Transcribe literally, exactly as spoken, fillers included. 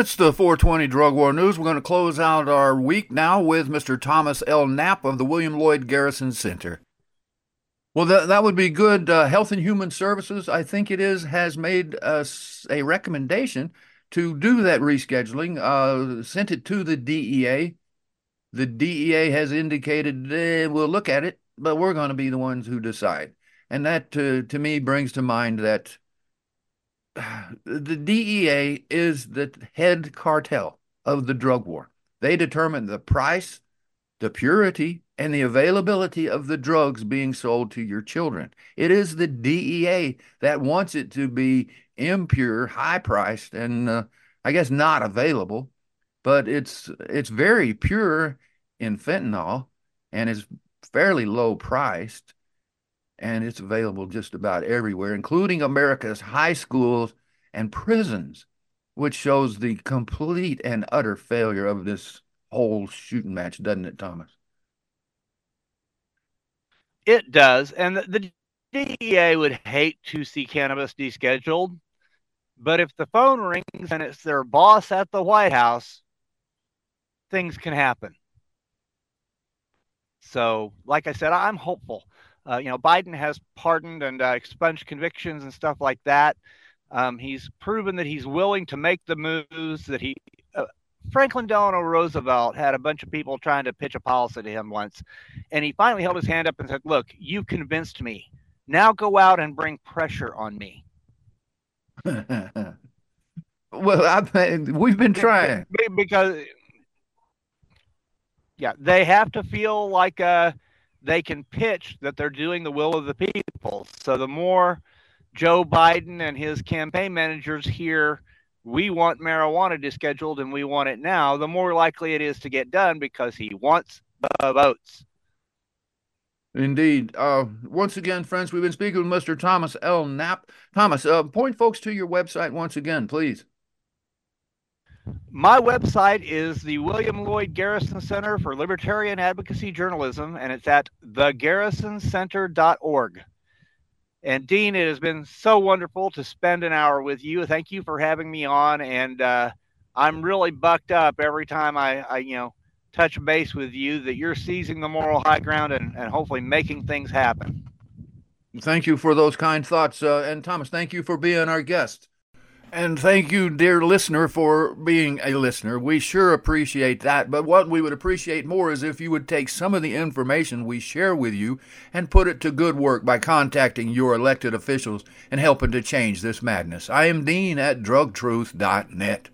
It's the four twenty Drug War News. We're going to close out our week now with Mister Thomas L. Knapp of the William Lloyd Garrison Center. Well, that, that would be good. Uh, Health and Human Services, I think it is, has made us a recommendation to do that rescheduling, uh, sent it to the D E A. The D E A has indicated, eh, we'll look at it, but we're going to be the ones who decide. And that, uh, to me, brings to mind that the D E A is the head cartel of the drug war. They determine the price, the purity, and the availability of the drugs being sold to your children. It is the D E A that wants it to be impure, high-priced, and uh, I guess not available, but it's it's very pure in fentanyl, and is fairly low-priced, and it's available just about everywhere, including America's high schools and prisons, which shows the complete and utter failure of this whole shooting match, doesn't it, Thomas? It does, and the D E A would hate to see cannabis descheduled, but if the phone rings and it's their boss at the White House, things can happen. So, like I said, I'm hopeful. Uh, you know, Biden has pardoned and uh, expunged convictions and stuff like that. Um, he's proven that he's willing to make the moves that he... Uh, Franklin Delano Roosevelt had a bunch of people trying to pitch a policy to him once, and he finally held his hand up and said, look, you convinced me. Now go out and bring pressure on me. well, I, we've been trying. Because, yeah, they have to feel like uh, they can pitch that they're doing the will of the people. So the more Joe Biden and his campaign managers hear, we want marijuana descheduled and we want it now, the more likely it is to get done because he wants the votes. Indeed. Uh, once again, friends, we've been speaking with Mister Thomas L. Knapp. Thomas, uh, point folks to your website once again, please. My website is the William Lloyd Garrison Center for Libertarian Advocacy Journalism, and it's at the garrison center dot org. And Dean, it has been so wonderful to spend an hour with you. Thank you for having me on. And uh, I'm really bucked up every time I, I, you know, touch base with you that you're seizing the moral high ground and, and hopefully making things happen. Thank you for those kind thoughts. Uh, and Thomas, thank you for being our guest. And thank you, dear listener, for being a listener. We sure appreciate that. But what we would appreciate more is if you would take some of the information we share with you and put it to good work by contacting your elected officials and helping to change this madness. I am Dean at drug truth dot net.